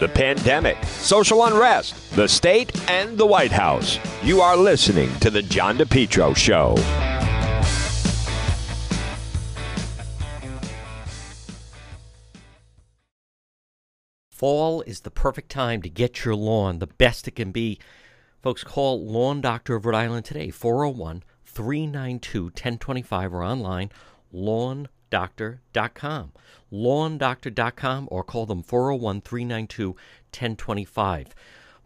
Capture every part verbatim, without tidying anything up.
the pandemic, social unrest, the state, and the White House. You are listening to The John DePetro Show. Fall is the perfect time to get your lawn the best it can be. Folks, call Lawn Doctor of Rhode Island today, four oh one, three nine two, one oh two five, or online, Lawn Doctor dot com. Lawn Doctor dot com, or call them four oh one, three nine two, one oh two five.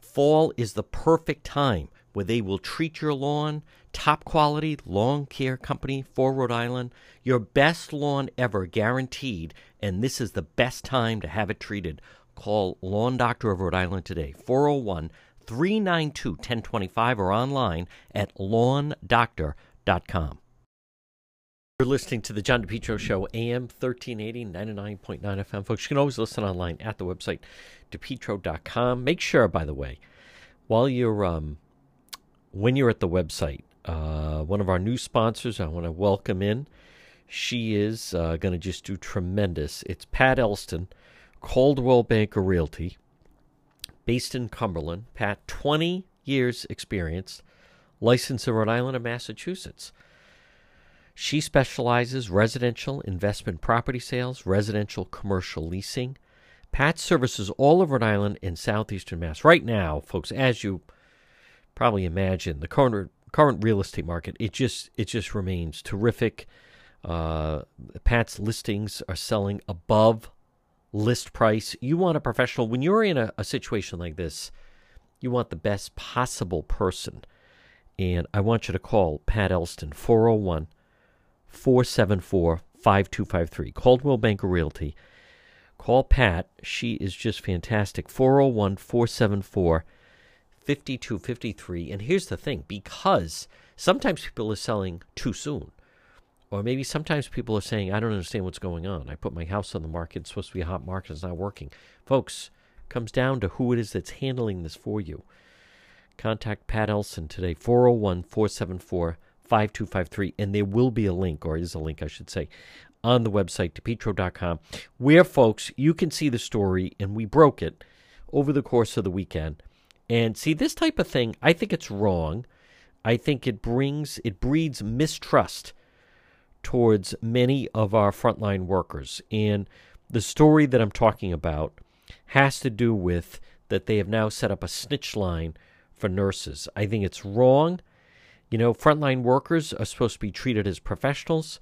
Fall is the perfect time where they will treat your lawn. Top quality lawn care company for Rhode Island. Your best lawn ever, guaranteed, and this is the best time to have it treated. Call Lawn Doctor of Rhode Island today, four oh one, three nine two, one oh two five, or online at Lawn Doctor dot com. You're listening to The John DePetro Show, A M thirteen eighty, ninety-nine point nine F M. Folks, you can always listen online at the website, DePetro dot com. Make sure, by the way, while you're, um, when you're at the website, uh, one of our new sponsors I want to welcome in, she is uh, going to just do tremendous. It's Pat Elston, Coldwell Banker Realty, based in Cumberland. Pat, twenty years experience, licensed in Rhode Island and Massachusetts. She specializes residential investment property sales, residential commercial leasing. Pat services all of Rhode Island and southeastern Mass. Right now, folks, as you probably imagine, the current current real estate market, it just it just remains terrific. Uh, Pat's listings are selling above list price. You want a professional. When you're in a, a situation like this, you want the best possible person. And I want you to call Pat Elston, four oh one, four seven four, five two five three. Coldwell Banker Realty. Call Pat. She is just fantastic. four oh one, four seven four, five two five three. And here's the thing, because sometimes people are selling too soon. Or maybe sometimes people are saying, I don't understand what's going on. I put my house on the market. It's supposed to be a hot market. It's not working. Folks, it comes down to who it is that's handling this for you. Contact Pat Elston today, four oh one, four seven four, five two five three. And there will be a link, or is a link, I should say, on the website, DePetro dot com, where, folks, you can see the story, and we broke it over the course of the weekend. And see, this type of thing, I think it's wrong. I think it brings, it breeds mistrust towards many of our frontline workers. And the story that I'm talking about has to do with that they have now set up a snitch line for nurses. I think it's wrong. You know, frontline workers are supposed to be treated as professionals.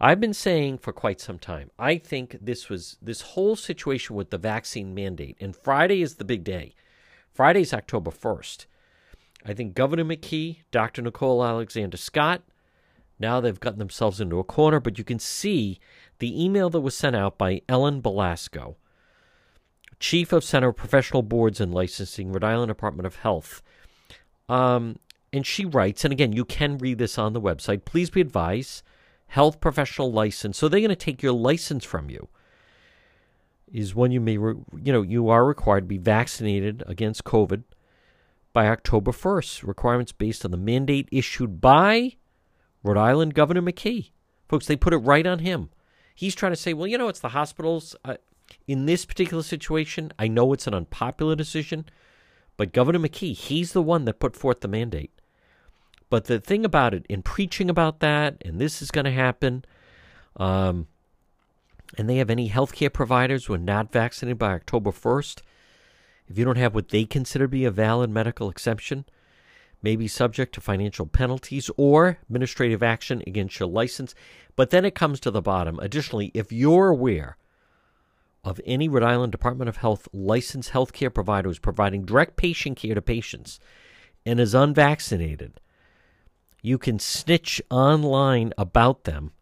I've been saying for quite some time, I think this was this whole situation with the vaccine mandate, and Friday is the big day. Friday is October first. I think Governor McKee, Doctor Nicole Alexander Scott, now they've gotten themselves into a corner, but you can see the email that was sent out by Ellen Belasco, Chief of Center of Professional Boards and Licensing, Rhode Island Department of Health. Um, and she writes, and again, you can read this on the website, please be advised, health professional license. So they're going to take your license from you. Is when you may, re- you know, you are required to be vaccinated against COVID by October first. Requirements based on the mandate issued by Rhode Island Governor McKee. Folks, they put it right on him. He's trying to say, well, you know, it's the hospitals. Uh, in this particular situation, I know it's an unpopular decision, but Governor McKee, he's the one that put forth the mandate. But the thing about it, in preaching about that, and this is going to happen, um, and they have any healthcare providers who are not vaccinated by October first, if you don't have what they consider to be a valid medical exemption, may be subject to financial penalties or administrative action against your license. But then it comes to the bottom. Additionally, if you're aware of any Rhode Island Department of Health licensed healthcare provider who's providing direct patient care to patients and is unvaccinated, you can snitch online about them,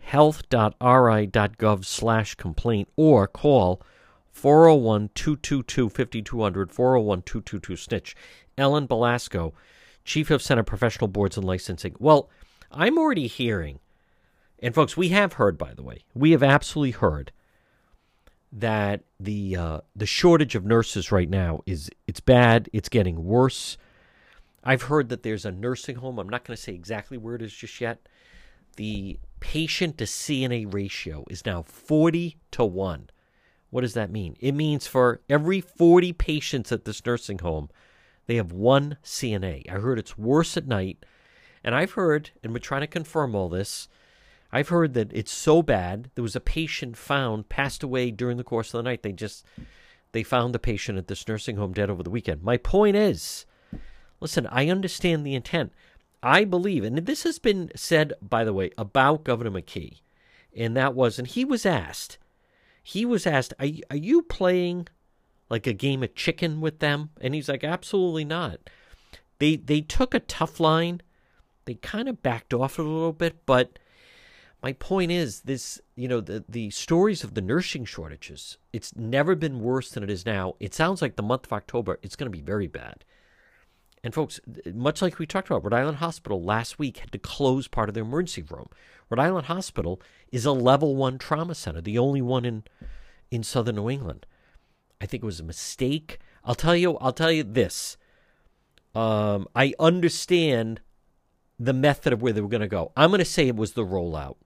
health.ri.gov slash complaint, or call four oh one, two two two, five two hundred, four oh one, two two two, snitch. Ellen Belasco, Chief of Center Professional Boards and Licensing. Well, I'm already hearing, and folks, we have heard, by the way, we have absolutely heard that the uh, the shortage of nurses right now is, it's bad, it's getting worse. I've heard that there's a nursing home, I'm not going to say exactly where it is just yet, the patient to C N A ratio is now forty to one. What does that mean? It means for every forty patients at this nursing home, they have one C N A. I heard it's worse at night. And I've heard, and we're trying to confirm all this, I've heard that it's so bad, there was a patient found, passed away during the course of the night. They just, they found the patient at this nursing home dead over the weekend. My point is, listen, I understand the intent. I believe, and this has been said, by the way, about Governor McKee, and that was, and he was asked, he was asked, are, are you playing like a game of chicken with them? And he's like, absolutely not. They, they took a tough line. They kind of backed off a little bit, but my point is this, you know, the, the stories of the nursing shortages, it's never been worse than it is now. It sounds like the month of October, it's going to be very bad. And folks, much like we talked about, Rhode Island Hospital last week had to close part of their emergency room. Rhode Island Hospital is a level one trauma center, the only one in in southern New England. I think it was a mistake. I'll tell you, I'll tell you this. Um, I understand the method of where they were going to go. I'm going to say it was the rollout.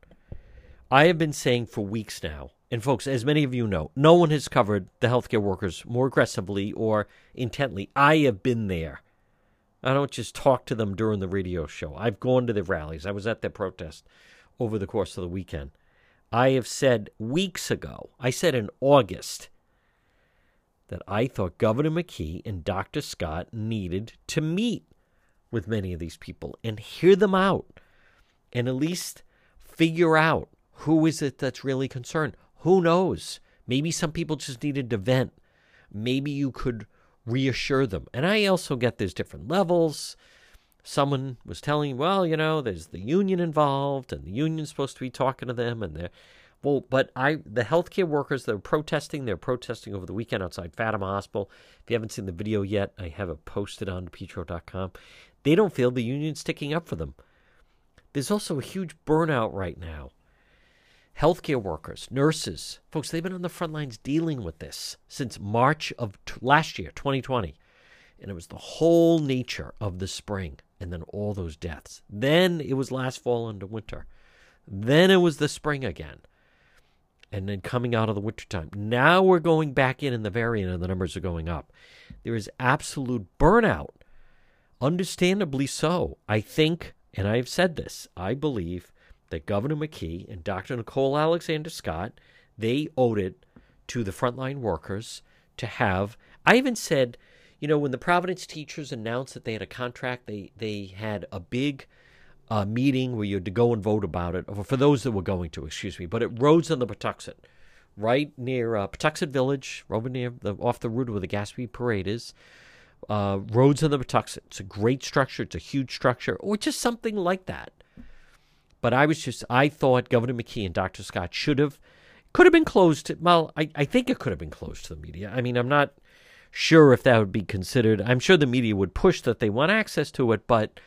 I have been saying for weeks now, and folks, as many of you know, no one has covered the healthcare workers more aggressively or intently. I have been there. I don't just talk to them during the radio show. I've gone to the rallies. I was at their protest over the course of the weekend. I have said weeks ago, I said in August, that I thought Governor McKee and Doctor Scott needed to meet with many of these people and hear them out and at least figure out who is it that's really concerned. Who knows? Maybe some people just needed to vent. Maybe you could reassure them. And I also get there's different levels. Someone was telling, well, you know, there's the union involved and the union's supposed to be talking to them. And they're, well, but I, the healthcare workers that are protesting, they're protesting over the weekend outside Fatima Hospital. If you haven't seen the video yet, I have it posted on DePetro dot com. They don't feel the union's sticking up for them. There's also a huge burnout right now. Healthcare workers, nurses, folks, they've been on the front lines dealing with this since March of t- last year, twenty twenty. And it was the whole nature of the spring and then all those deaths. Then it was last fall into winter. Then it was the spring again. And then coming out of the wintertime. Now we're going back in in the variant and the numbers are going up. There is absolute burnout. Understandably so. I think, and I've said this, I believe that Governor McKee and Doctor Nicole Alexander Scott, they owed it to the frontline workers to have, I even said, you know, when the Providence teachers announced that they had a contract, they, they had a big uh, meeting where you had to go and vote about it, for those that were going to, excuse me, but at Roads on the Patuxent, right near uh, Patuxent Village, over near the, off the route where the Gatsby Parade is, uh, Roads on the Patuxent. It's a great structure. It's a huge structure, or just something like that. But I was just, I thought Governor McKee and Doctor Scott should have, could have been closed to, well, I, I think it could have been closed to the media. I mean, I'm not sure if that would be considered. I'm sure the media would push that they want access to it, but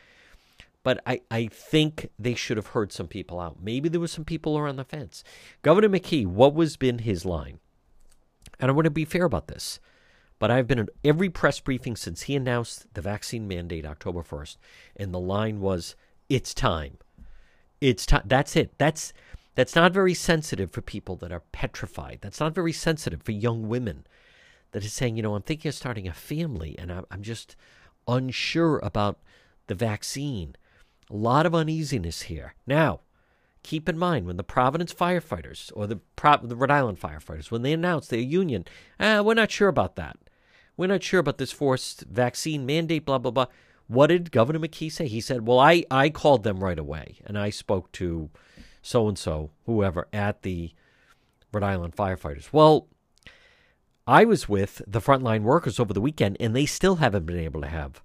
but I, I think they should have heard some people out. Maybe there were some people who were on the fence. Governor McKee, what was been his line? And I want to be fair about this, but I've been at every press briefing since he announced the vaccine mandate October first, and the line was, it's time. It's time. That's it. That's that's not very sensitive for people that are petrified. That's not very sensitive for young women that is saying, you know, I'm thinking of starting a family and I'm, I'm just unsure about the vaccine. A lot of uneasiness here. Now, keep in mind when the Providence firefighters or the, Pro- the Rhode Island firefighters, when they announced their union, ah, we're not sure about that. We're not sure about this forced vaccine mandate, blah, blah, blah. What did Governor McKee say? He said, well, I, I called them right away, and I spoke to so-and-so, whoever, at the Rhode Island firefighters. Well, I was with the frontline workers over the weekend, and they still haven't been able to have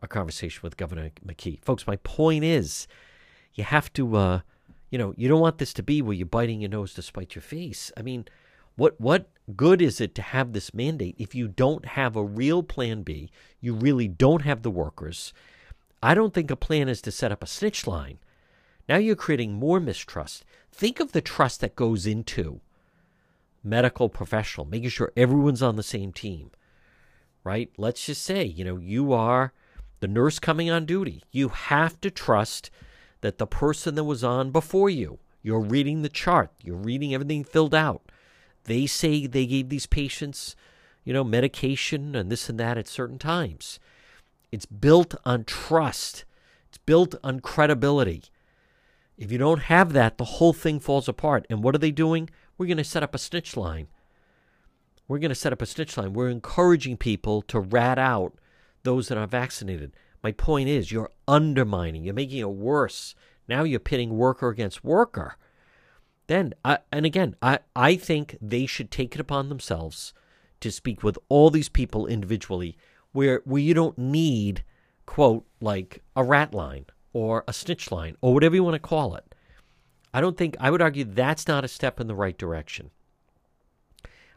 a conversation with Governor McKee. Folks, my point is you have to, uh, you know, you don't want this to be where you're biting your nose to spite your face. I mean, what what good is it to have this mandate if you don't have a real plan B, you really don't have the workers? I don't think a plan is to set up a snitch line. Now you're creating more mistrust. Think of the trust that goes into medical professional, making sure everyone's on the same team, right? Let's just say, you know, you are the nurse coming on duty. You have to trust that the person that was on before you, you're reading the chart, you're reading everything filled out. They say they gave these patients, you know, medication and this and that at certain times. It's built on trust. It's built on credibility. If you don't have that, the whole thing falls apart. And what are they doing? We're going to set up a snitch line. We're going to set up a snitch line. We're encouraging people to rat out those that are vaccinated. My point is, you're undermining. You're making it worse. Now you're pitting worker against worker. Then, I, and again, I, I think they should take it upon themselves to speak with all these people individually where, where you don't need, quote, like a rat line or a snitch line or whatever you want to call it. I don't think, I would argue that's not a step in the right direction.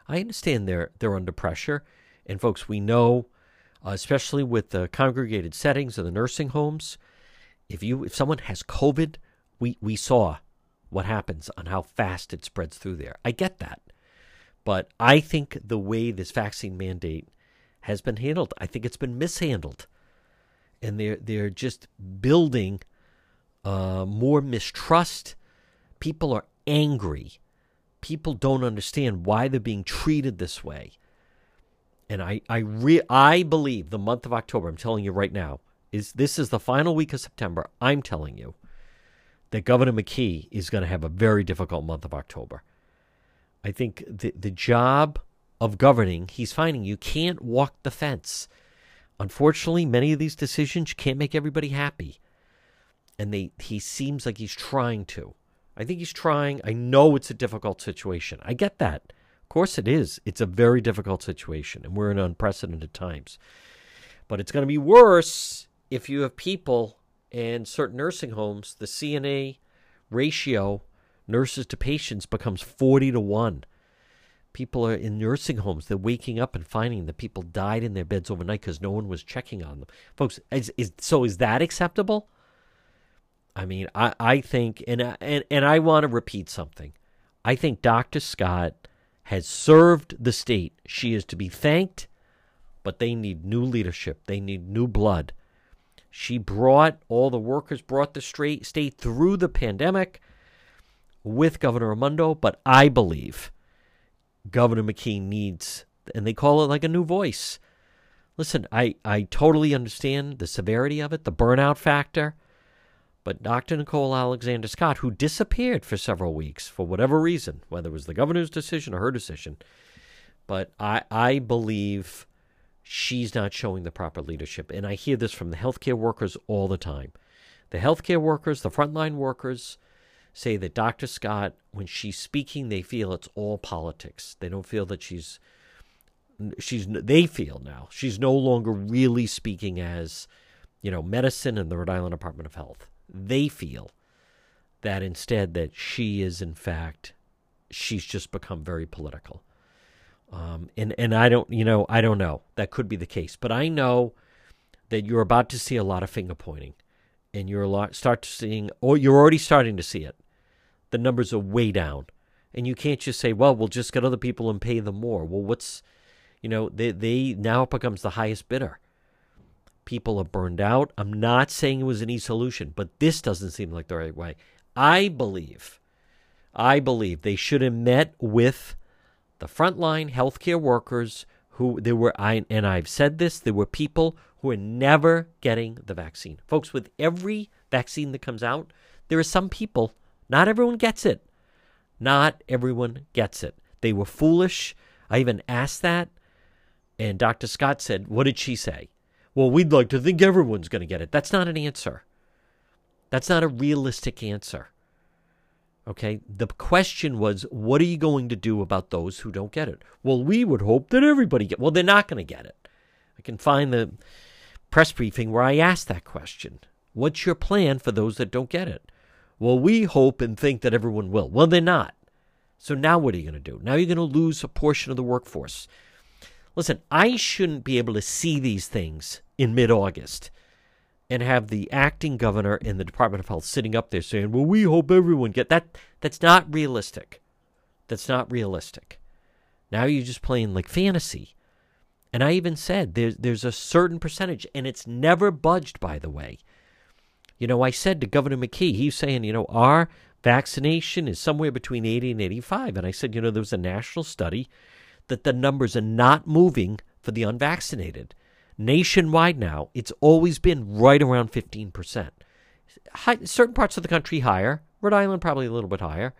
I understand they're, they're under pressure. And folks, we know, uh, especially with the congregated settings and the nursing homes, if you if someone has COVID, we, we saw what happens on how fast it spreads through there. I get that. But I think the way this vaccine mandate has been handled, I think it's been mishandled. And they're, they're just building uh, more mistrust. People are angry. People don't understand why they're being treated this way. And I I, re, I believe the month of October, I'm telling you right now, is this is the final week of September, I'm telling you, that Governor McKee is going to have a very difficult month of October. I think the, the job of governing, he's finding you can't walk the fence. Unfortunately, many of these decisions can't make everybody happy. And they he seems like he's trying to. I think he's trying. I know it's a difficult situation. I get that. Of course it is. It's a very difficult situation, and we're in unprecedented times. But it's going to be worse if you have people in certain nursing homes, the C N A ratio, nurses to patients, becomes forty to one. People are in nursing homes. They're waking up and finding that people died in their beds overnight because no one was checking on them. Folks, is, is, so is that acceptable? I mean, I, I think, and, and, and I want to repeat something. I think Doctor Scott has served the state. She is to be thanked, but they need new leadership. They need new blood. She brought, all the workers brought the straight, state through the pandemic with Governor Raimondo, but I believe Governor McKee needs, and they call it like a new voice. Listen, I, I totally understand the severity of it, the burnout factor. But Doctor Nicole Alexander Scott, who disappeared for several weeks for whatever reason, whether it was the governor's decision or her decision, but I, I believe she's not showing the proper leadership. And I hear this from the healthcare workers all the time. The healthcare workers, the frontline workers, say that Doctor Scott, when she's speaking, they feel it's all politics. They don't feel that she's, she's, they feel now she's no longer really speaking as, you know, medicine and the Rhode Island Department of Health. They feel that instead that she is, in fact, she's just become very political. Um, and, and I don't, you know, I don't know. That could be the case. But I know that you're about to see a lot of finger pointing. And you're a lot, start seeing, or you're already starting to see it. The numbers are way down. And you can't just say, well, we'll just get other people and pay them more. Well, what's, you know, they, they now becomes the highest bidder. People are burned out. I'm not saying it was an easy solution, but this doesn't seem like the right way. I believe, I believe they should have met with the frontline healthcare workers who there were, I, and I've said this, there were people who are never getting the vaccine. Folks, with every vaccine that comes out, there are some people, not everyone gets it. Not everyone gets it. They were foolish. I even asked that, and Doctor Scott said, what did she say? Well, we'd like to think everyone's going to get it. That's not an answer. That's not a realistic answer. Okay? The question was, what are you going to do about those who don't get it? Well, we would hope that everybody get it. Well, they're not going to get it. I can find the press briefing where I asked that question. What's your plan for those that don't get it? Well, we hope and think that everyone will. Well, they're not. So now what are you going to do? Now you're going to lose a portion of the workforce. Listen, I shouldn't be able to see these things in mid-August and have the acting governor in the Department of Health sitting up there saying, well, we hope everyone get that. That's not realistic. That's not realistic. Now you're just playing like fantasy. And I even said there's, there's a certain percentage, and it's never budged, by the way. You know, I said to Governor McKee, he's saying, you know, our Vaccination is somewhere between eighty and eighty-five. And I said, you know, there was a national study that the numbers are not moving for the unvaccinated. Nationwide now, it's always been right around fifteen percent. High, certain parts of the country higher. Rhode Island probably a little bit higher.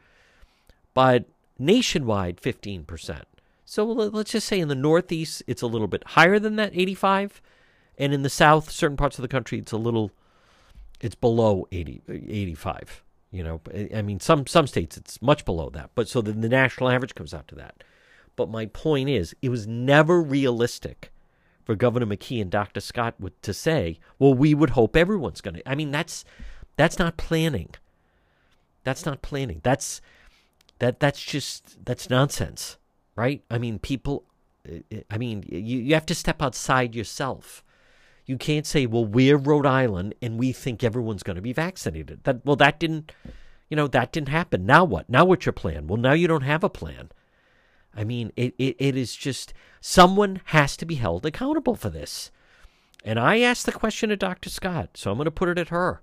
But nationwide, fifteen percent. So let's just say in the Northeast, it's a little bit higher than that, eighty-five. And in the South, certain parts of the country, it's a little, it's below eighty, eighty-five. You know, I mean, some some states it's much below that. But so then the national average comes out to that. But my point is, it was never realistic for Governor McKee and Doctor Scott would, to say, well, we would hope everyone's going to. I mean, that's that's not planning. That's not planning. That's that that's just that's nonsense, right? I mean, people. I mean, you, you have to step outside yourself. You can't say, well, we're Rhode Island and we think everyone's going to be vaccinated. That well, that didn't, you know, that didn't happen. Now what? Now what's your plan? Well, now you don't have a plan. I mean, it, it, it is just, someone has to be held accountable for this. And I asked the question to Doctor Scott, so I'm going to put it at her.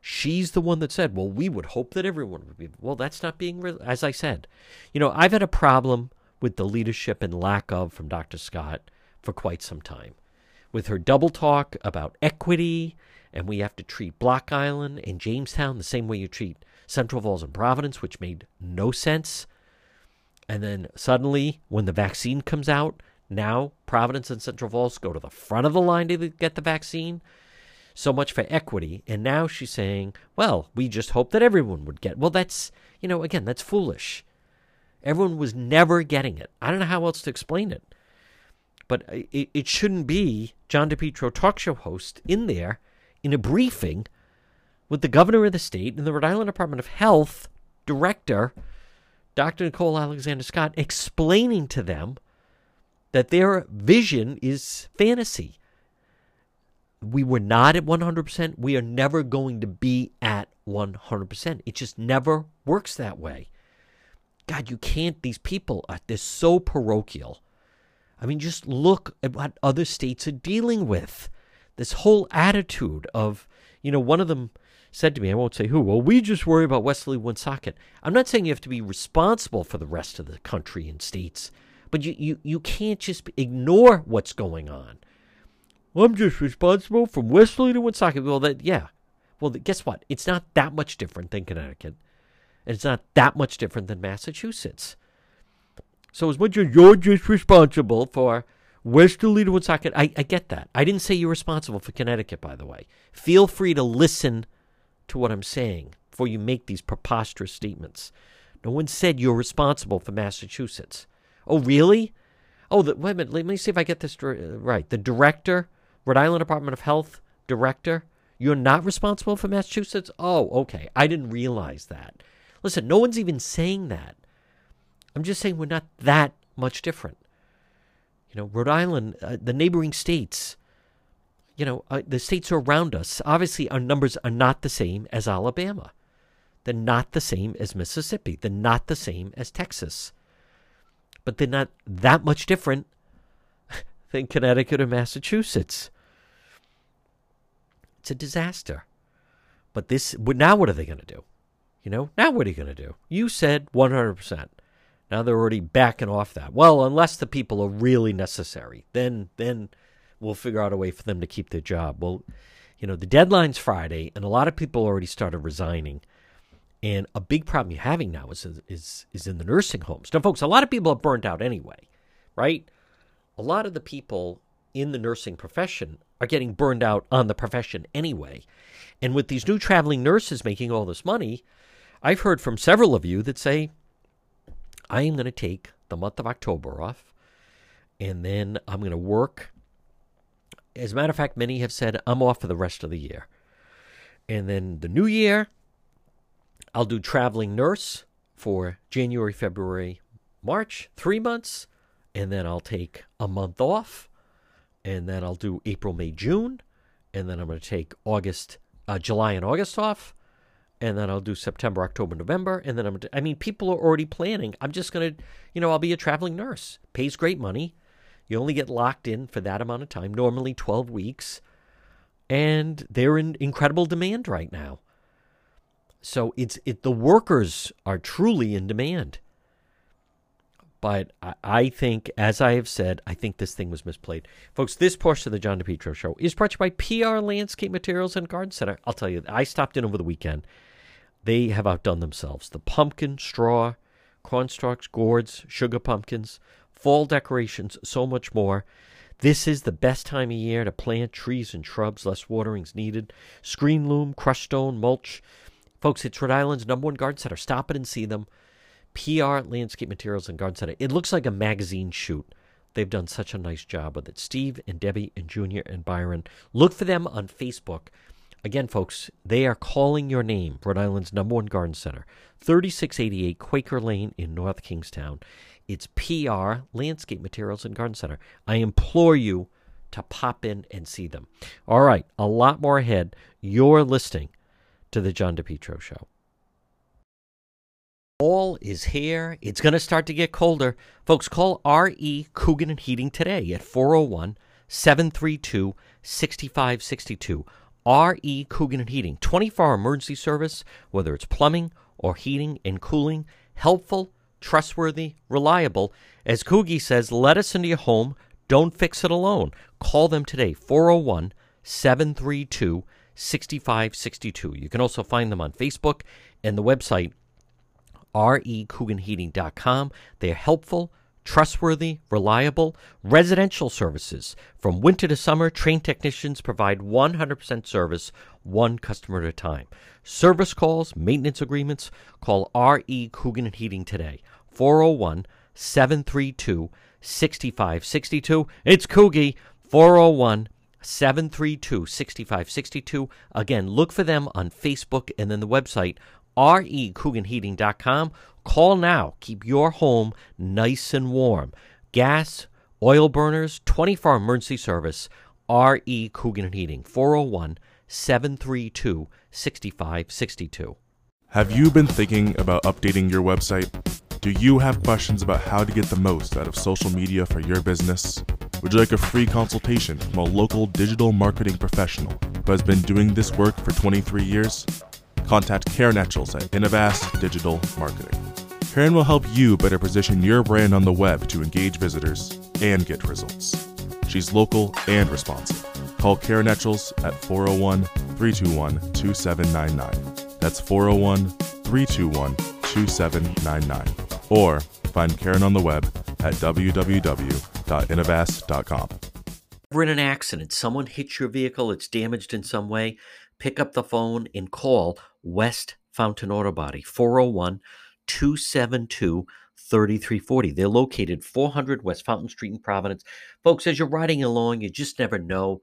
She's the one that said, well, we would hope that everyone would be. Well, that's not being real. As I said, you know, I've had a problem with the leadership and lack of from Doctor Scott for quite some time, with her double talk about equity, and we have to treat Block Island and Jamestown the same way you treat Central Falls and Providence, which made no sense. And then suddenly, when the vaccine comes out, now Providence and Central Falls go to the front of the line to get the vaccine. So much for equity. And now she's saying, well, we just hope that everyone would get. Well, that's, you know, again, that's foolish. Everyone was never getting it. I don't know how else to explain it. But it, it shouldn't be John DePetro, talk show host, in there in a briefing with the governor of the state and the Rhode Island Department of Health director, Doctor Nicole Alexander Scott, explaining to them that their vision is fantasy. We were not at one hundred percent. We are never going to be at one hundred percent. It just never works that way. God, you can't. These people, are, they're so parochial. I mean, just look at what other states are dealing with. This whole attitude of, you know, one of them said to me, I won't say who, well, we just worry about Westerly Woonsocket. I'm not saying you have to be responsible for the rest of the country and states, but you, you, you can't just ignore what's going on. Well, I'm just responsible from Westerly to Woonsocket. Well, that, yeah. Well, guess what? It's not that much different than Connecticut, and it's not that much different than Massachusetts. So as much as you're just responsible for Westerly to Woonsocket, I, I get that. I didn't say you're responsible for Connecticut, by the way. Feel free to listen to what I'm saying before you make these preposterous statements. No one said you're responsible for Massachusetts. Oh, really? Oh, the, wait a minute. Let me see if I get this right. The director, Rhode Island Department of Health director, you're not responsible for Massachusetts? Oh, okay. I didn't realize that. Listen, no one's even saying that. I'm just saying we're not that much different. You know, Rhode Island, uh, the neighboring states, you know, uh, the states around us, obviously our numbers are not the same as Alabama. They're not the same as Mississippi. They're not the same as Texas. But they're not that much different than Connecticut or Massachusetts. It's a disaster. But this, now what are they going to do? You know, now what are you going to do? You said one hundred percent. Now they're already backing off that. Well, unless the people are really necessary, then then we'll figure out a way for them to keep their job. Well, you know, the deadline's Friday, and a lot of people already started resigning. And a big problem you're having now is is is in the nursing homes. Now, folks, a lot of people are burnt out anyway, right? A lot of the people in the nursing profession are getting burned out on the profession anyway. And with these new traveling nurses making all this money, I've heard from several of you that say, I am going to take the month of October off, and then I'm going to work. As a matter of fact, many have said, I'm off for the rest of the year. And then the new year, I'll do traveling nurse for January, February, March, three months, and then I'll take a month off, and then I'll do April, May, June, and then I'm going to take August, uh, July and August off. And then I'll do September, October, November. And then I'm, I mean, people are already planning. I'm just going to, you know, I'll be a traveling nurse. Pays great money. You only get locked in for that amount of time, normally twelve weeks. And they're in incredible demand right now. So it's it the workers are truly in demand. But I, I think, as I have said, I think this thing was misplayed. Folks, this portion of the John DePetro Show is brought to you by P R Landscape Materials and Garden Center. I'll tell you, I stopped in over the weekend. They have outdone themselves. The pumpkin, straw, corn stalks, gourds, sugar pumpkins, fall decorations, so much more. This is the best time of year to plant trees and shrubs, less watering's needed. Screen loom, crushed stone, mulch. Folks, it's Rhode Island's number one garden center. Stop it and see them. P R Landscape Materials and Garden Center. It looks like a magazine shoot. They've done such a nice job with it. Steve and Debbie and Junior and Byron. Look for them on Facebook. Again, folks, they are calling your name, Rhode Island's number one garden center, thirty-six eighty-eight Quaker Lane in North Kingstown. It's P R Landscape Materials and Garden Center. I implore you to pop in and see them. All right, a lot more ahead. You're listening to The John DePetro Show. Fall is here. It's going to start to get colder. Folks, call R E Coogan and Heating today at four oh one, seven three two, six five six two. R E Coogan and Heating, twenty-four hour emergency service, whether it's plumbing or heating and cooling, helpful, trustworthy, reliable. As Coogie says, let us into your home. Don't fix it alone. Call them today, four oh one, seven three two, six five six two. You can also find them on Facebook and the website, r e coogan heating dot com. They're helpful, trustworthy, reliable. Residential services from winter to summer. Trained technicians provide one hundred percent service, one customer at a time. Service calls, maintenance agreements. Call R E Coogan and Heating today, four oh one, seven three two, six five six two. It's Coogie, four oh one, seven three two, six five six two. Again, look for them on Facebook and then the website, r e coogan heating dot com. Call now. Keep your home nice and warm. Gas, oil burners, twenty-four hour emergency service, R E Coogan and Heating, four oh one, seven three two, six five six two. Have you been thinking about updating your website? Do you have questions about how to get the most out of social media for your business? Would you like a free consultation from a local digital marketing professional who has been doing this work for twenty-three years? Contact Karen Etchells at InnoVast Digital Marketing. Karen will help you better position your brand on the web to engage visitors and get results. She's local and responsive. Call Karen Etchells at four oh one, three two one, two seven nine nine. That's four oh one, three two one, two seven nine nine. Or find Karen on the web at w w w dot innovast dot com. If you're in an accident, someone hits your vehicle, it's damaged in some way, pick up the phone and call West Fountain Auto Body, four oh one, two seven two, three three four oh. They're located four hundred West Fountain Street in Providence. Folks, as you're riding along, you just never know.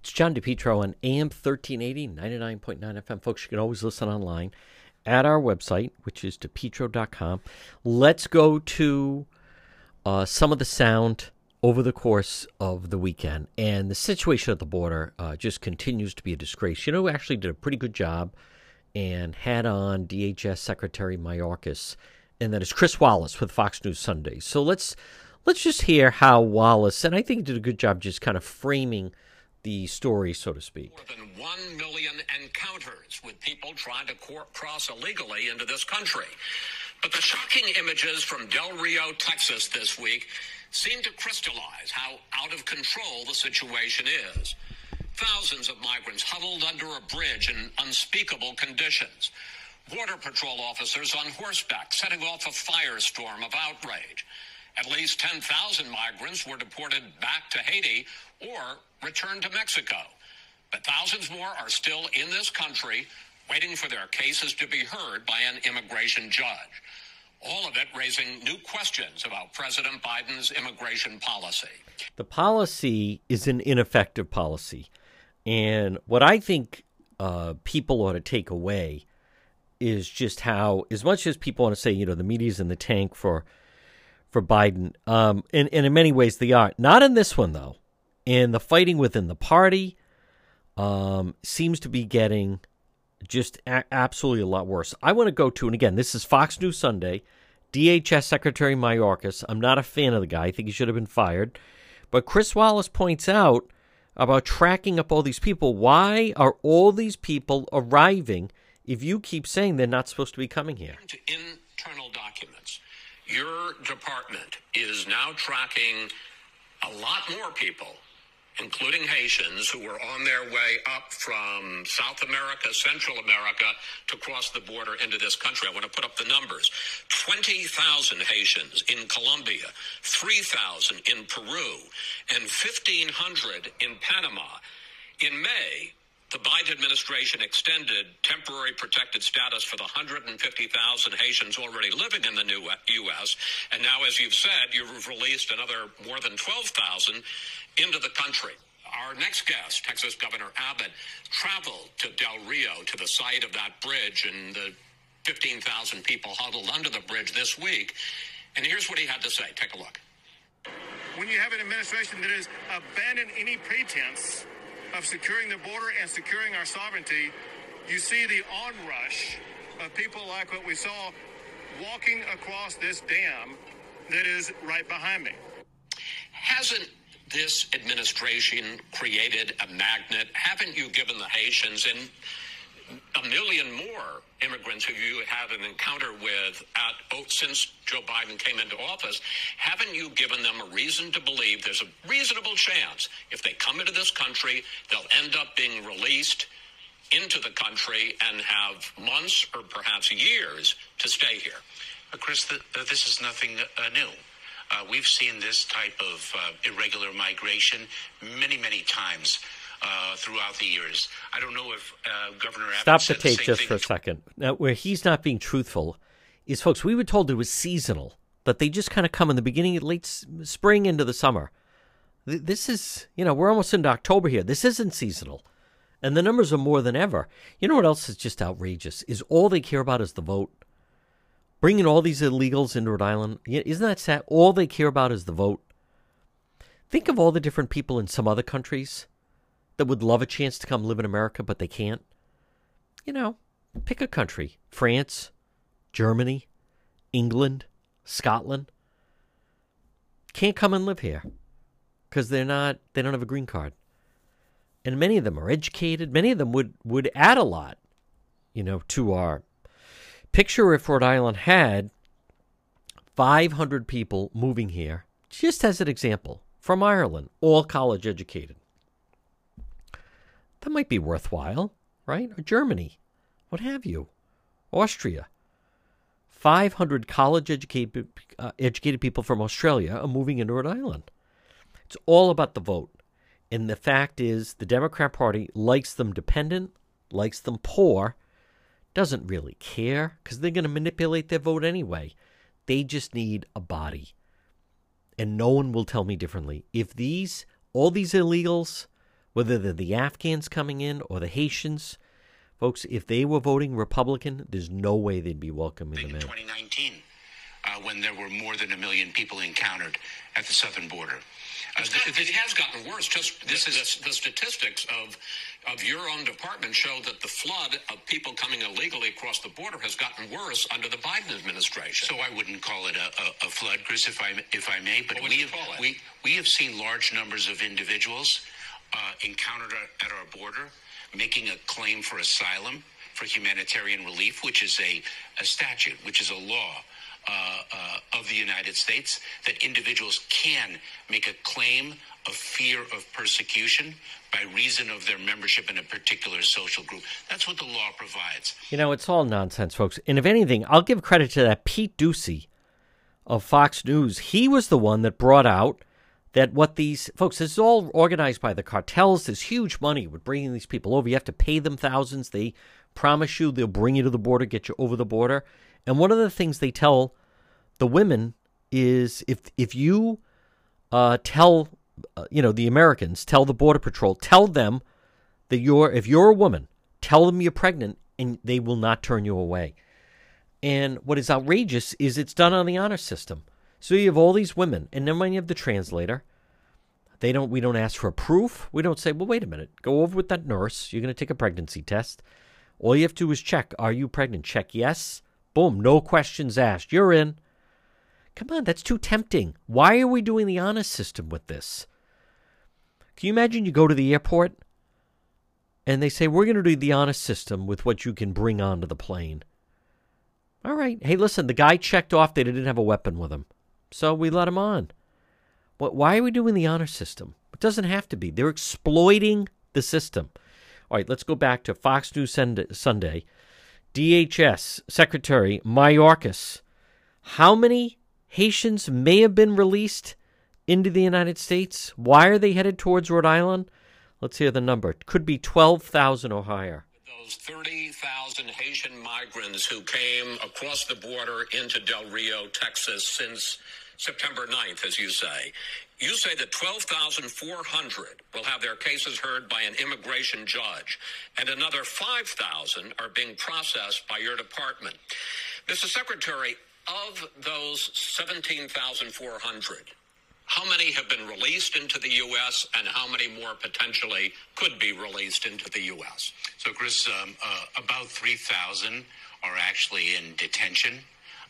It's John DePetro on A M thirteen eighty, ninety-nine point nine F M. Folks, you can always listen online at our website, which is depetro dot com. Let's go to uh, some of the sound over the course of the weekend. And the situation at the border uh, just continues to be a disgrace. You know who actually did a pretty good job and had on D H S Secretary Mayorkas, and that is Chris Wallace with Fox News Sunday. So let's let's just hear how Wallace, and I think he did a good job just kind of framing the story, so to speak. More than one million encounters with people trying to cor- cross illegally into this country. But the shocking images from Del Rio, Texas this week seem to crystallize how out of control the situation is. Thousands of migrants huddled under a bridge in unspeakable conditions. Border Patrol officers on horseback setting off a firestorm of outrage. At least ten thousand migrants were deported back to Haiti or returned to Mexico. But thousands more are still in this country waiting for their cases to be heard by an immigration judge. All of it raising new questions about President Biden's immigration policy. The policy is an ineffective policy. And what I think uh, people ought to take away is just how, as much as people want to say, you know, the media's in the tank for for Biden, um, and, and in many ways they are. Not in this one, though. And the fighting within the party um, seems to be getting just a- absolutely a lot worse. I want to go to, and again, this is Fox News Sunday, D H S Secretary Mayorkas. I'm not a fan of the guy. I think he should have been fired. But Chris Wallace points out about tracking up all these people. Why are all these people arriving if you keep saying they're not supposed to be coming here? To internal documents, your department is now tracking a lot more people, including Haitians, who were on their way up from South America, Central America, to cross the border into this country. I want to put up the numbers. twenty thousand Haitians in Colombia, three thousand in Peru, and fifteen hundred in Panama. In May, the Biden administration extended temporary protected status for the one hundred fifty thousand Haitians already living in the new U S, and now, as you've said, you've released another more than twelve thousand into the country. Our next guest, Texas Governor Abbott, traveled to Del Rio, to the site of that bridge, and the fifteen thousand people huddled under the bridge this week. And here's what he had to say. Take a look. When you have an administration that has abandoned any pretense of securing the border and securing our sovereignty, you see the onrush of people like what we saw walking across this dam that is right behind me. Hasn't this administration created a magnet? Haven't you given the Haitians and a million more immigrants who you have an encounter with at, oh, since Joe Biden came into office, haven't you given them a reason to believe there's a reasonable chance if they come into this country, they'll end up being released into the country and have months or perhaps years to stay here? But Chris, the, the, this is nothing uh, new. Uh, we've seen this type of uh, irregular migration many, many times Uh, throughout the years. I don't know if uh, Governor Abbott Stop said the tape the just for a second. Now, where he's not being truthful is, folks, we were told it was seasonal, that they just kind of come in the beginning of late spring into the summer. This is, you know, we're almost into October here. This isn't seasonal. And the numbers are more than ever. You know what else is just outrageous is all they care about is the vote. Bringing all these illegals into Rhode Island, isn't that sad? All they care about is the vote. Think of all the different people in some other countries that would love a chance to come live in America, but they can't. You know, pick a country. France, Germany, England, Scotland. Can't come and live here because they're not, they don't have a green card. And many of them are educated. Many of them would, would add a lot, you know, to our picture if Rhode Island had five hundred people moving here, just as an example, from Ireland, all college educated. That might be worthwhile, right? Or Germany, what have you, Austria. five hundred college-educated uh, educated people from Australia are moving into Rhode Island. It's all about the vote. And the fact is the Democrat Party likes them dependent, likes them poor, doesn't really care because they're going to manipulate their vote anyway. They just need a body. And no one will tell me differently. If these, all these illegals, whether they're the Afghans coming in or the Haitians, folks, if they were voting Republican, there's no way they'd be welcoming them in. In twenty nineteen, uh, when there were more than a million people encountered at the southern border. Uh, th- not, th- it has gotten worse. Just this the, is the, the statistics of of your own department show that the flood of people coming illegally across the border has gotten worse under the Biden administration. So I wouldn't call it a, a, a flood, Chris, if I if I may. But what would we you have call it? we we have seen large numbers of individuals Uh, encountered at our border, making a claim for asylum, for humanitarian relief, which is a, a statute, which is a law uh, uh, of the United States, that individuals can make a claim of fear of persecution by reason of their membership in a particular social group. That's what the law provides. You know, it's all nonsense, folks. And if anything, I'll give credit to that Pete Ducey of Fox News. He was the one that brought out that what these folks, this is all organized by the cartels. There's huge money with bringing these people over. You have to pay them thousands. They promise you they'll bring you to the border, get you over the border. And one of the things they tell the women is if if you uh, tell Uh, you know, the Americans, tell the Border Patrol, tell them that you're, if you're a woman, tell them you're pregnant and they will not turn you away. And what is outrageous is it's done on the honor system. So you have all these women, and then when you have the translator, they don't, we don't ask for proof. We don't say, well, wait a minute, go over with that nurse. You're going to take a pregnancy test. All you have to do is check, are you pregnant? Check yes. Boom. No questions asked. You're in. Come on, that's too tempting. Why are we doing the honor system with this? Can you imagine you go to the airport and they say, we're going to do the honor system with what you can bring onto the plane. All right. Hey, listen, the guy checked off that he didn't have a weapon with him, so we let him on. But why are we doing the honor system? It doesn't have to be. They're exploiting the system. All right, let's go back to Fox News Sunday. D H S Secretary Mayorkas, how many Haitians may have been released into the United States? Why are they headed towards Rhode Island? Let's hear the number. It could be twelve thousand or higher. Those thirty thousand Haitian migrants who came across the border into Del Rio, Texas, since September ninth, as you say. You say that twelve thousand four hundred will have their cases heard by an immigration judge, and another five thousand are being processed by your department. Mister Secretary, of those seventeen thousand four hundred, how many have been released into the U S and how many more potentially could be released into the U S? So, Chris, um, uh, about three thousand are actually in detention,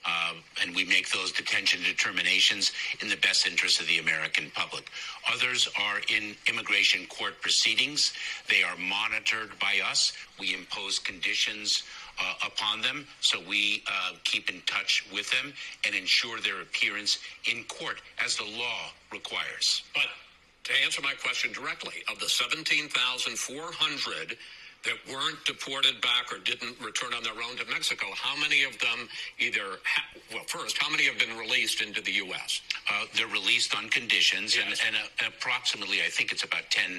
uh, and we make those detention determinations in the best interest of the American public. Others are in immigration court proceedings. They are monitored by us. We impose conditions Uh, upon them, so we uh, keep in touch with them and ensure their appearance in court as the law requires. But to answer my question directly, of the seventeen thousand four hundred that weren't deported back or didn't return on their own to Mexico, how many of them either, ha- well, first, how many have been released into the U S? Uh, they're released on conditions, yes. and, and, uh, and approximately, I think it's about ten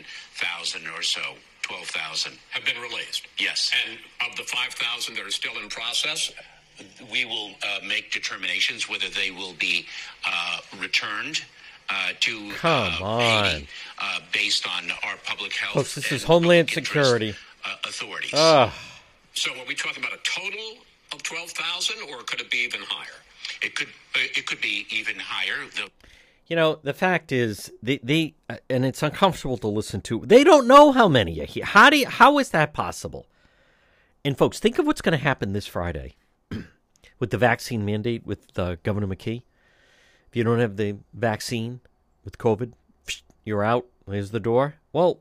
thousand or so. twelve thousand have been released. Yes. And of the five thousand that are still in process, we will uh, make determinations whether they will be uh, returned uh, to Come uh, on. Haiti uh, based on our public health. Folks, this is Homeland Security uh, authorities. Uh. So are we talking about a total of twelve thousand, or could it be even higher? It could. Uh, it could be even higher. The- You know, the fact is, they, they and it's uncomfortable to listen to, they don't know how many are here. How, do you, how is that possible? And, folks, think of what's going to happen this Friday with the vaccine mandate with uh, Governor McKee. If you don't have the vaccine with COVID, you're out. There's the door. Well,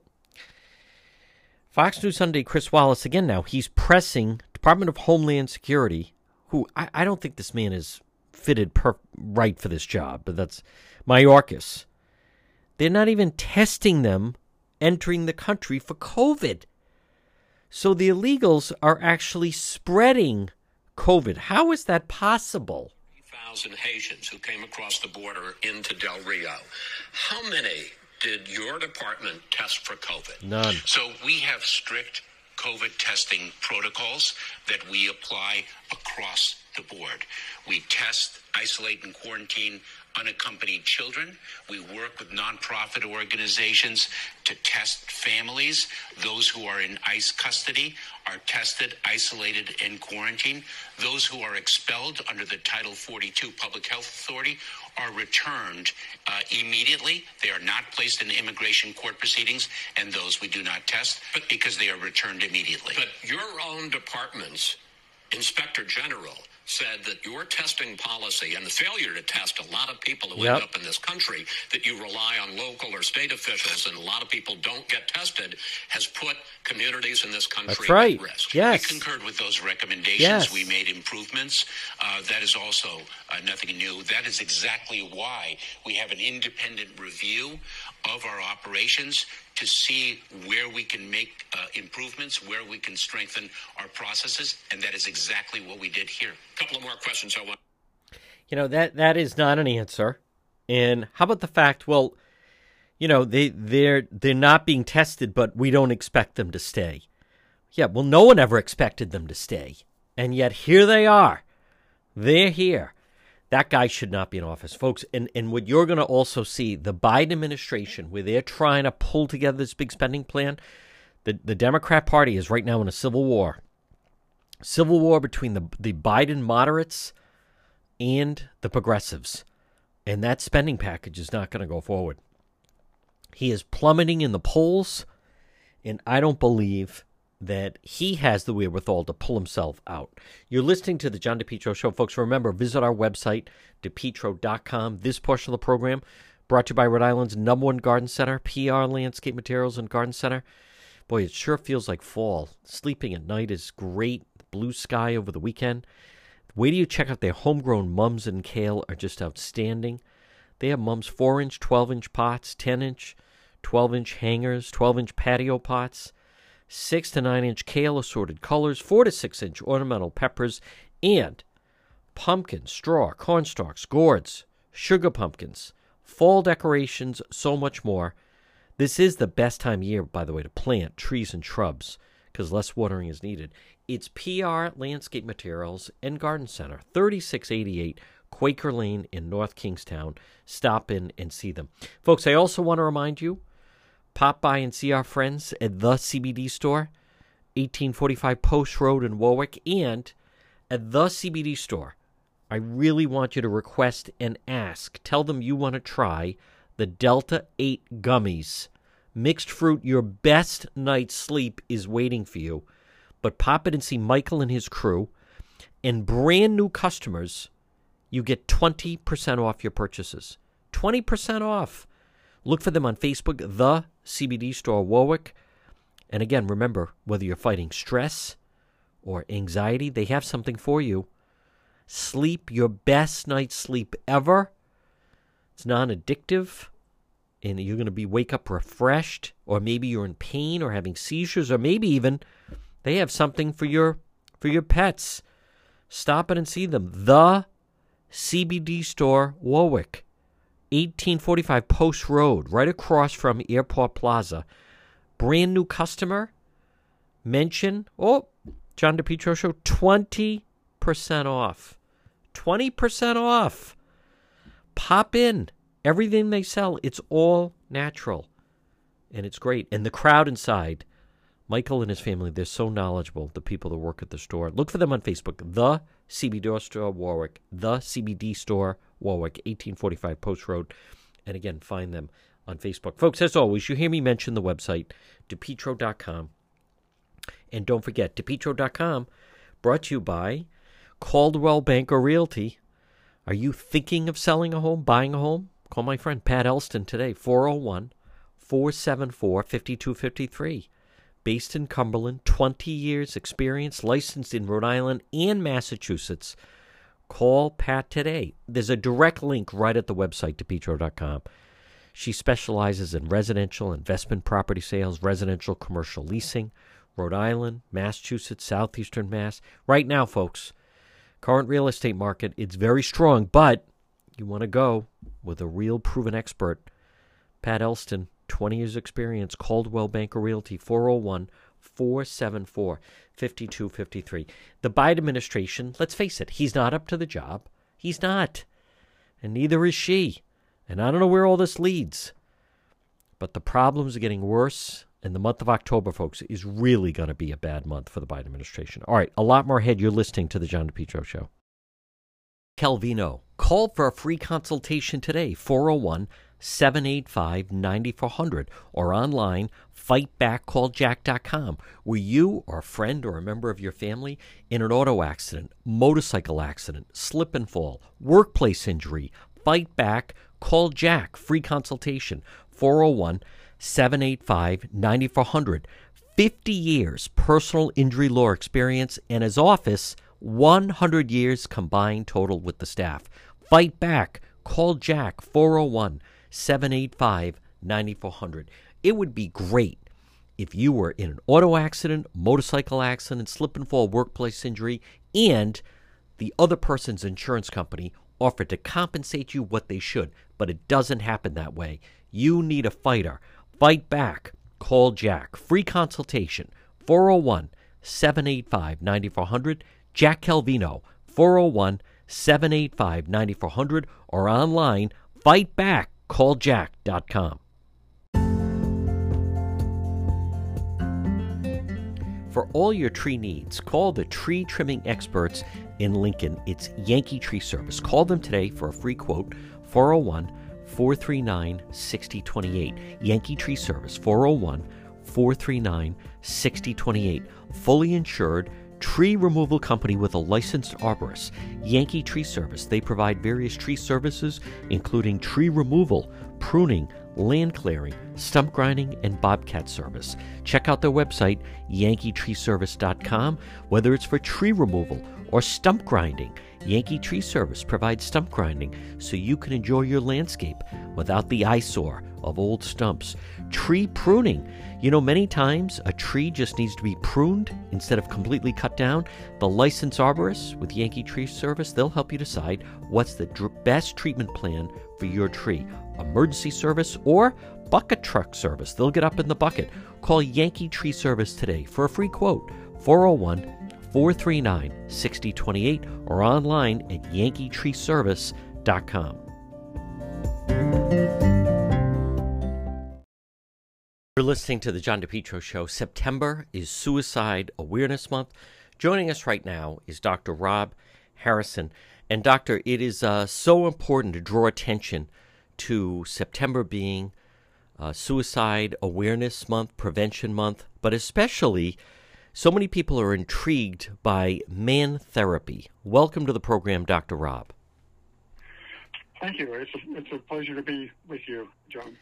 Fox News Sunday, Chris Wallace, again now, he's pressing Department of Homeland Security, who I, I don't think this man is fitted per, right for this job, but that's Mayorkas. They're not even testing them entering the country for COVID. So the illegals are actually spreading COVID. How is that possible? three thousand Haitians who came across the border into Del Rio. How many did your department test for COVID? None. So we have strict COVID testing protocols that we apply across the board. We test, isolate, and quarantine unaccompanied children. We work with nonprofit organizations to test families. Those who are in ICE custody are tested, isolated, and quarantined. Those who are expelled under the Title forty-two Public Health Authority are returned uh, immediately. They are not placed in immigration court proceedings, and those we do not test because they are returned immediately. But your own department's Inspector General said that your testing policy and the failure to test a lot of people who yep. end up in this country, that you rely on local or state officials, and a lot of people don't get tested, has put communities in this country That's right. at risk. Yes. We concurred with those recommendations. Yes. We made improvements. Uh, that is also uh, nothing new. That is exactly why we have an independent review of our operations to see where we can make uh, improvements, where we can strengthen our processes, and that is exactly what we did here. A couple of more questions I want. You know, that that is not an answer. And how about the fact, well, you know, they, they're, they're not being tested, but we don't expect them to stay. Yeah, well, no one ever expected them to stay. And yet here they are. They're here. That guy should not be in office, folks. And and what you're going to also see, the Biden administration, where they're trying to pull together this big spending plan, the, the Democrat Party is right now in a civil war. Civil war between the, the Biden moderates and the progressives. And that spending package is not going to go forward. He is plummeting in the polls, and I don't believe that he has the wherewithal to pull himself out. You're listening to The John DePetro Show. Folks, remember, visit our website, DePetro dot com. This portion of the program brought to you by Rhode Island's number one garden center, P R Landscape Materials and Garden Center. Boy, it sure feels like fall. Sleeping at night is great. Blue sky over the weekend. Wait till you check out their homegrown mums and kale are just outstanding. They have mums four-inch, twelve-inch pots, ten-inch, twelve-inch hangers, twelve-inch patio pots, six to nine inch kale, assorted colors, four to six inch ornamental peppers, and pumpkin, straw, corn stalks, gourds, sugar pumpkins, fall decorations, so much more. This is the best time of year, by the way, to plant trees and shrubs because less watering is needed. It's P R Landscape Materials and Garden Center, thirty-six eighty-eight Quaker Lane in North Kingstown. Stop in and see them. Folks, I also want to remind you, pop by and see our friends at The C B D Store, eighteen forty-five Post Road in Warwick. And at The C B D Store, I really want you to request and ask. Tell them you want to try the Delta eight gummies. Mixed fruit, your best night's sleep is waiting for you. But pop in and see Michael and his crew. And brand new customers, you get twenty percent off your purchases. twenty percent off. Look for them on Facebook, The C B D Store Warwick. And again, remember, whether you're fighting stress or anxiety, they have something for you. Sleep your best night's sleep ever. It's non-addictive, and you're going to be wake up refreshed, or maybe you're in pain or having seizures, or maybe even they have something for your for your pets. Stop in and see them. The C B D Store Warwick. eighteen forty-five Post Road, right across from Airport Plaza. Brand new customer, mention, oh, John DePetro Show, twenty percent off. twenty percent off. Pop in. Everything they sell, it's all natural. And it's great. And the crowd inside, Michael and his family, they're so knowledgeable, the people that work at the store. Look for them on Facebook, The C B D Store Warwick, The C B D Store Warwick, eighteen forty-five Post Road. And again, find them on Facebook. Folks, as always, you hear me mention the website, DePetro dot com. And don't forget, DePetro dot com brought to you by Coldwell Banker Realty. Are you thinking of selling a home, buying a home? Call my friend Pat Elston today, four oh one, four seven four, five two five three. Based in Cumberland, twenty years experience, licensed in Rhode Island and Massachusetts. Call Pat today. There's a direct link right at the website, DePetro dot com. She specializes in residential investment property sales, residential commercial leasing, Rhode Island, Massachusetts, Southeastern Mass. Right now, folks, current real estate market, it's very strong, but you want to go with a real proven expert. Pat Elston, twenty years experience, Coldwell Banker Realty, four oh one, four seven four, five two five three. The Biden administration, let's face it, he's not up to the job. He's not. And neither is she. And I don't know where all this leads. But the problems are getting worse. And the month of October, folks, is really going to be a bad month for the Biden administration. All right, a lot more ahead. You're listening to The John DePetro Show. Calvino. Call for a free consultation today, four oh one, seven eight five, nine four zero zero, or online, Fight Back, call Jack dot com. Were you or a friend or a member of your family in an auto accident, motorcycle accident, slip and fall, workplace injury? Fight Back, call Jack. Free consultation, four oh one, seven eight five, nine four zero zero. fifty years personal injury law experience, and his office, one hundred years combined total with the staff. Fight Back, call Jack, four oh one, seven eight five, nine four zero zero. It would be great if you were in an auto accident, motorcycle accident, slip and fall, workplace injury, and the other person's insurance company offered to compensate you what they should, but it doesn't happen that way. You need a fighter. Fight Back, call Jack. Free consultation, four oh one, seven eight five, nine four zero zero. Jack Calvino, four oh one, seven eight five, nine four zero zero, or online, fight back call jack dot com. For all your tree needs, call the tree trimming experts in Lincoln. It's Yankee Tree Service. Call them today for a free quote, four oh one, four three nine, six oh two eight. Yankee Tree Service, four oh one, four three nine, six oh two eight. Fully insured tree removal company with a licensed arborist. Yankee Tree Service. They provide various tree services, including tree removal, pruning, land clearing, stump grinding, and bobcat service. Check out their website, yankee tree service dot com. Whether it's for tree removal or stump grinding, Yankee Tree Service provides stump grinding so you can enjoy your landscape without the eyesore of old stumps. Tree pruning. You know, many times a tree just needs to be pruned instead of completely cut down. The licensed arborists with Yankee Tree Service, they'll help you decide what's the dr- best treatment plan for your tree. Emergency service or bucket truck service. They'll get up in the bucket. Call Yankee Tree Service today for a free quote, four oh one, four three nine, six oh two eight, or online at yankee tree service dot com. You're listening to The John DePetro Show. September is Suicide Awareness Month. Joining us right now is Doctor Rob Harrison. And Doctor, it is uh, so important to draw attention to September being uh, Suicide Awareness Month, Prevention Month, but especially so many people are intrigued by Man Therapy. Welcome to the program, Doctor Rob. Thank you. It's a, it's a pleasure to be with you, John.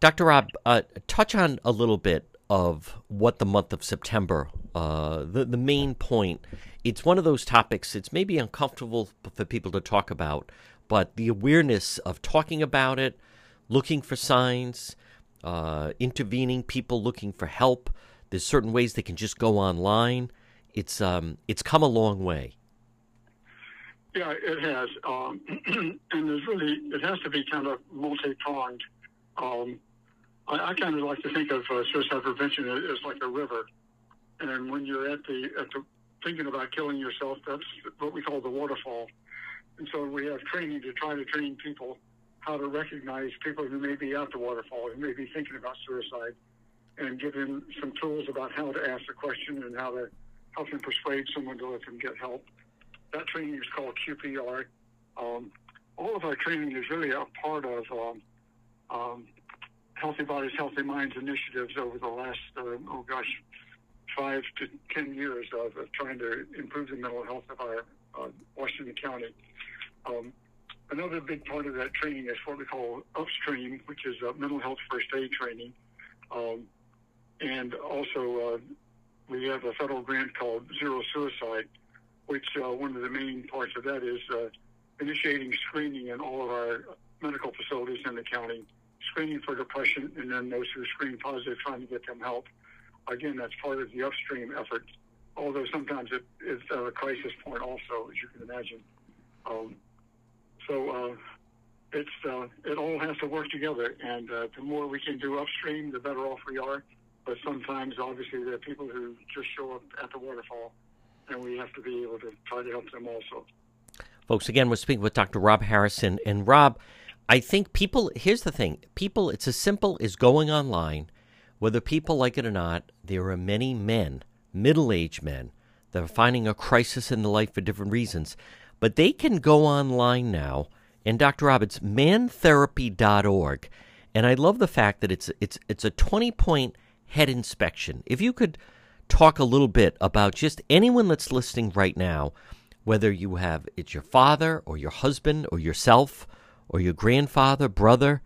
Doctor Rob, uh, touch on a little bit of what the month of September, uh, the, the main point. It's one of those topics, it's maybe uncomfortable for people to talk about, but the awareness of talking about it, looking for signs, uh, intervening, people looking for help. There's certain ways they can just go online. It's um, it's come a long way. Yeah, it has, um, and there's really it has to be kind of multi-pronged. Um, I, I kind of like to think of uh, suicide prevention as like a river, and when you're at the at the thinking about killing yourself, that's what we call the waterfall. And so we have training to try to train people how to recognize people who may be at the waterfall, who may be thinking about suicide, and give them some tools about how to ask the question and how to help them persuade someone to let them get help. That training is called Q P R. Um, all of our training is really a part of um, um, Healthy Bodies, Healthy Minds initiatives over the last, uh, oh gosh, five to ten years of, of trying to improve the mental health of our Uh, Washington County. Um, another big part of that training is what we call upstream, which is uh, mental health first aid training. Um, and also uh, we have a federal grant called Zero Suicide, which uh, one of the main parts of that is uh, initiating screening in all of our medical facilities in the county, screening for depression, and then those who screen positive, trying to get them help. Again, that's part of the upstream effort. Although sometimes it is a crisis point also, as you can imagine. Um, so uh, it's uh, it all has to work together, and uh, the more we can do upstream, the better off we are. But sometimes, obviously, there are people who just show up at the waterfall, and we have to be able to try to help them also. Folks, again, we're speaking with Doctor Rob Harrison. And Rob, I think people, here's the thing, people, it's as simple as going online. Whether people like it or not, there are many men, middle-aged men, that are finding a crisis in their life for different reasons. But they can go online now, and Doctor Rob, it's man therapy dot org. And I love the fact that it's it's it's a twenty-point head inspection. If you could talk a little bit about just anyone that's listening right now, whether you have it's your father or your husband or yourself or your grandfather, brother,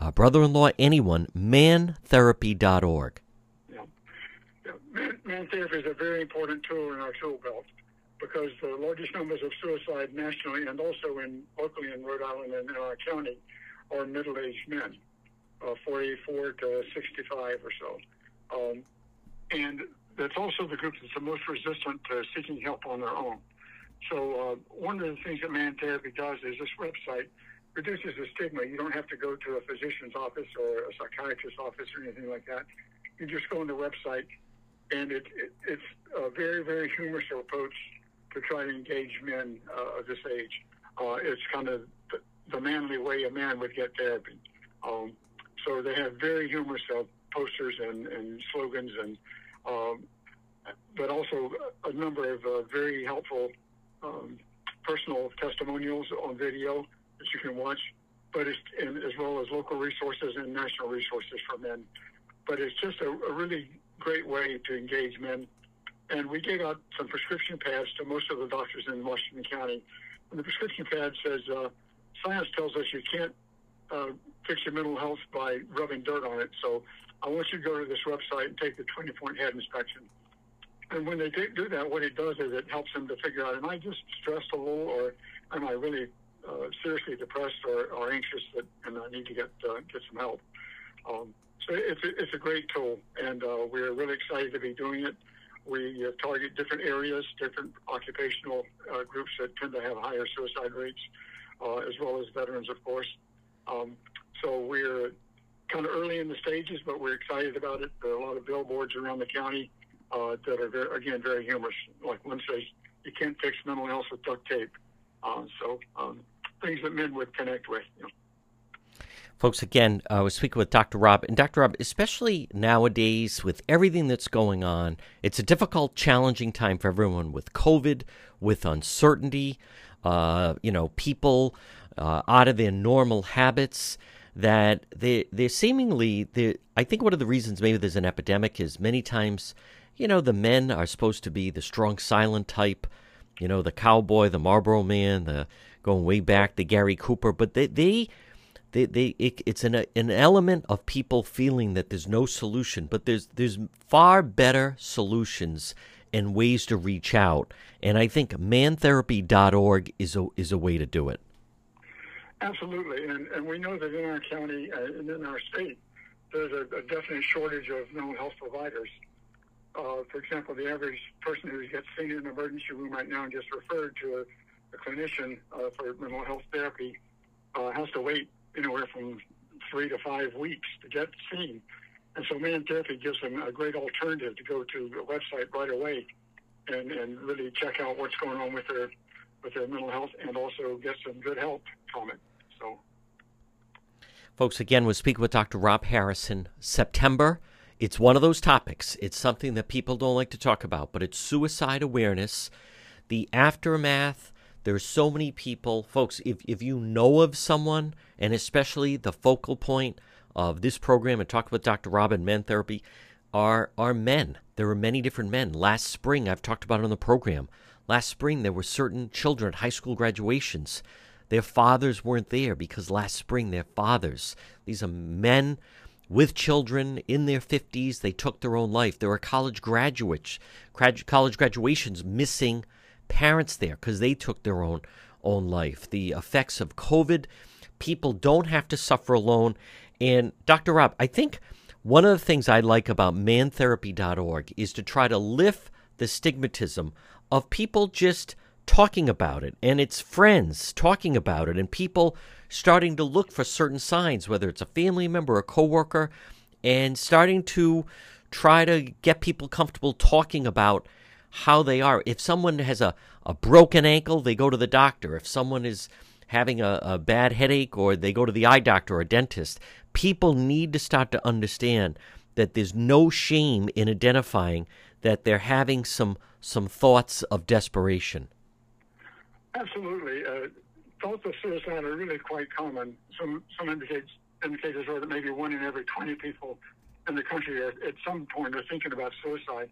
uh, brother-in-law, anyone, man therapy dot org. Yeah. Yeah. Man, Man Therapy is a very important tool in our tool belt because the largest numbers of suicide nationally and also in locally in Rhode Island and in our county are middle-aged men, uh, forty-four to sixty-five or so. Um, and that's also the group that's the most resistant to seeking help on their own. So uh, one of the things that Man Therapy does is this website reduces the stigma. You don't have to go to a physician's office or a psychiatrist's office or anything like that. You just go on the website, and it, it, it's a very, very humorous approach to try to engage men uh, of this age. Uh, it's kind of the, the manly way a man would get therapy. Um, so they have very humorous uh, posters and, and slogans, and um, but also a number of uh, very helpful Um, personal testimonials on video that you can watch, but it's, and as well as local resources and national resources for men. But it's just a, a really great way to engage men. And we gave out some prescription pads to most of the doctors in Washington County. And the prescription pad says, uh, science tells us you can't uh, fix your mental health by rubbing dirt on it. So I want you to go to this website and take the twenty-point head inspection. And when they do that, what it does is it helps them to figure out, am I just stressed a little, or am I really uh, seriously depressed or, or anxious that, and I need to get uh, get some help? Um, so it's a, it's a great tool, and uh, we're really excited to be doing it. We uh, target different areas, different occupational uh, groups that tend to have higher suicide rates, uh, as well as veterans, of course. Um, so we're kind of early in the stages, but we're excited about it. There are a lot of billboards around the county Uh, that are, very, again, very humorous. Like one says, you can't fix mental health with duct tape. Uh, so um, things that men would connect with. You know. Folks, again, I was speaking with Doctor Rob. And Doctor Rob, especially nowadays with everything that's going on, it's a difficult, challenging time for everyone with COVID, with uncertainty, uh, you know, people uh, out of their normal habits. That they, they're seemingly, they're, I think one of the reasons maybe there's an epidemic is many times, you know, the men are supposed to be the strong, silent type, you know, the cowboy, the Marlboro man, the going way back, the Gary Cooper. But they, they, they, they it, it's an an element of people feeling that there's no solution, but there's there's far better solutions and ways to reach out. And I think man therapy dot org is a is a way to do it. Absolutely, and, and we know that in our county uh, and in our state, there's a, a definite shortage of mental health providers. Uh, for example, the average person who gets seen in an emergency room right now and gets referred to a, a clinician uh, for mental health therapy uh, has to wait anywhere from three to five weeks to get seen. And so Man Therapy gives them a great alternative to go to the website right away and, and really check out what's going on with their, with their mental health and also get some good help from it. So, folks, again, we'll speak with Doctor Rob Harrison. September, it's one of those topics. It's something that people don't like to talk about, but it's suicide awareness, the aftermath. There's so many people. Folks, if, if you know of someone, and especially the focal point of this program and talked with Doctor Rob and Men Therapy, are, are men. There are many different men. Last spring, I've talked about it on the program. Last spring, there were certain children at high school graduations. Their fathers weren't there because last spring their fathers, these are men with children in their fifties, they took their own life. There are college graduates, grad, college graduations missing parents there because they took their own, own life. The effects of COVID, people don't have to suffer alone. And Doctor Rob, I think one of the things I like about man therapy dot org is to try to lift the stigmatism of people just talking about it, and it's friends talking about it, and people starting to look for certain signs, whether it's a family member, a coworker, and starting to try to get people comfortable talking about how they are. If someone has a, a broken ankle, they go to the doctor. If someone is having a, a bad headache, or they go to the eye doctor or a dentist, people need to start to understand that there's no shame in identifying that they're having some some thoughts of desperation. Absolutely. Uh, thoughts of suicide are really quite common. Some some indicators, indicators are that maybe one in every twenty people in the country at, at some point are thinking about suicide.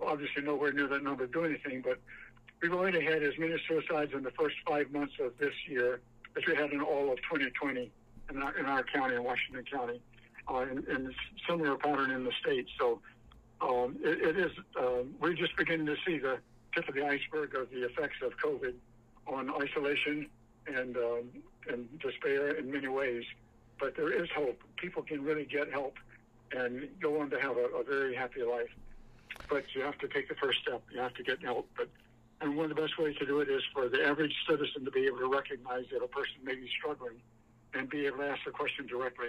Obviously, nowhere near that number do anything, but we've already had as many suicides in the first five months of this year as we had in all of twenty twenty in our, in our county, in Washington County, uh, and, and similar pattern in the state. So um, it, it is, uh, we're just beginning to see the tip of the iceberg of the effects of COVID on isolation and, um, and despair in many ways. But there is hope. People can really get help and go on to have a, a very happy life. But you have to take the first step. You have to get help. But and one of the best ways to do it is for the average citizen to be able to recognize that a person may be struggling and be able to ask the question directly.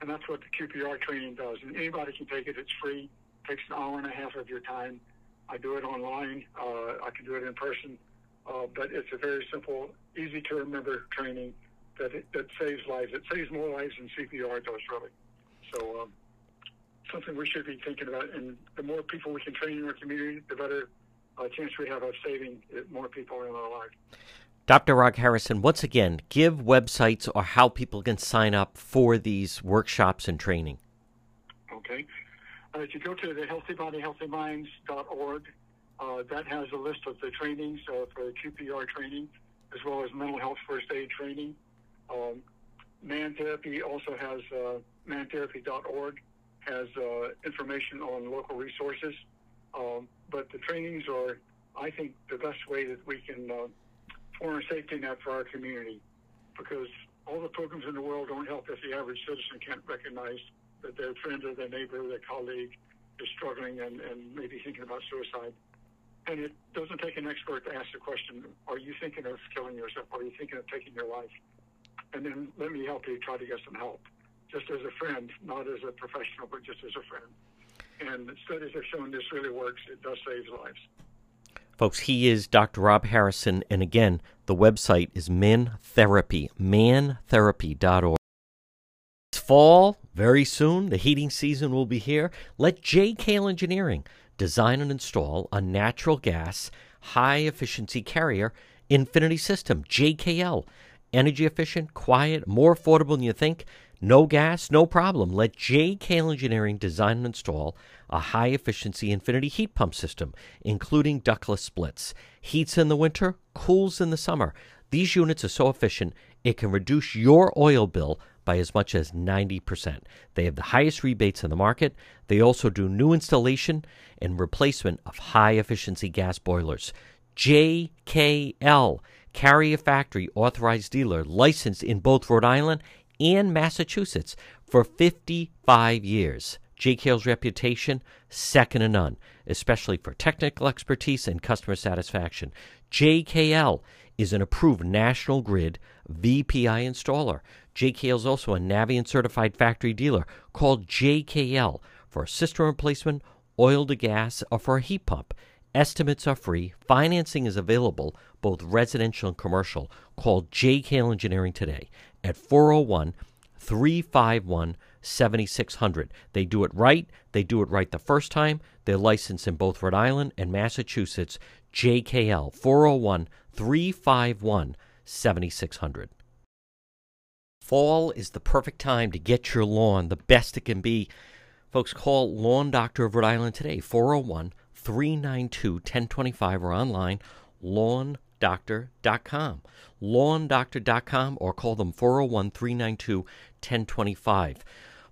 And that's what the Q P R training does. And anybody can take it. It's free. It takes an hour and a half of your time. I do it online. Uh, I can do it in person. Uh, but it's a very simple, easy-to-remember training that it, that saves lives. It saves more lives than C P R does, really. So um, something we should be thinking about. And the more people we can train in our community, the better uh, chance we have of saving more people in our lives. Doctor Rob Harrison, once again, give websites or how people can sign up for these workshops and training. Okay. Uh, if you go to the healthy body healthy minds dot org, uh, that has a list of the trainings uh, for the Q P R training, as well as mental health first aid training. Um, Man Therapy also has, uh, man therapy dot org has uh, information on local resources. Um, but the trainings are, I think, the best way that we can... Uh, form a safety net for our community, because all the programs in the world don't help if the average citizen can't recognize that their friend or their neighbor or their colleague is struggling and, and maybe thinking about suicide. And it doesn't take an expert to ask the question, are you thinking of killing yourself? Are you thinking of taking your life? And then let me help you try to get some help, just as a friend, not as a professional, but just as a friend. And studies have shown this really works. It does save lives. Folks, he is Doctor Rob Harrison, and again, the website is Man Therapy, man therapy dot org. It's fall, very soon, the heating season will be here. Let J K L Engineering design and install a natural gas, high-efficiency Carrier Infinity System. J K L, energy efficient, quiet, more affordable than you think. No gas, no problem. Let J K L Engineering design and install a high-efficiency Infinity heat pump system, including ductless splits. Heats in the winter, cools in the summer. These units are so efficient, it can reduce your oil bill by as much as ninety percent. They have the highest rebates in the market. They also do new installation and replacement of high-efficiency gas boilers. J K L, Carrier Factory Authorized Dealer, licensed in both Rhode Island and Massachusetts for fifty-five years. J K L's reputation, second to none, especially for technical expertise and customer satisfaction. J K L is an approved National Grid V P I installer. J K L is also a Navien certified factory dealer. Call J K L for a system replacement, oil to gas, or for a heat pump. Estimates are free. Financing is available, both residential and commercial. Call J K L Engineering today at four oh one, three five one, seven six zero zero. They do it right. They do it right the first time. They're licensed in both Rhode Island and Massachusetts. J K L, four oh one, three five one, seven six zero zero. Fall is the perfect time to get your lawn the best it can be. Folks, call Lawn Doctor of Rhode Island today, four oh one, three nine two, one oh two five, or online, lawn doctor dot com. lawn doctor dot com, or call them four oh one, three nine two, one oh two five.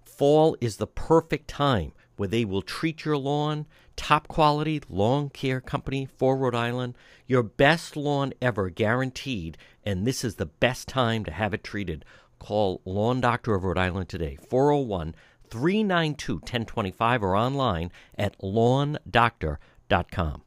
Fall is the perfect time where they will treat your lawn. Top quality lawn care company for Rhode Island. Your best lawn ever, guaranteed, and this is the best time to have it treated. Call Lawn Doctor of Rhode Island today, four oh one, three nine two, one oh two five, or online at lawn doctor dot com.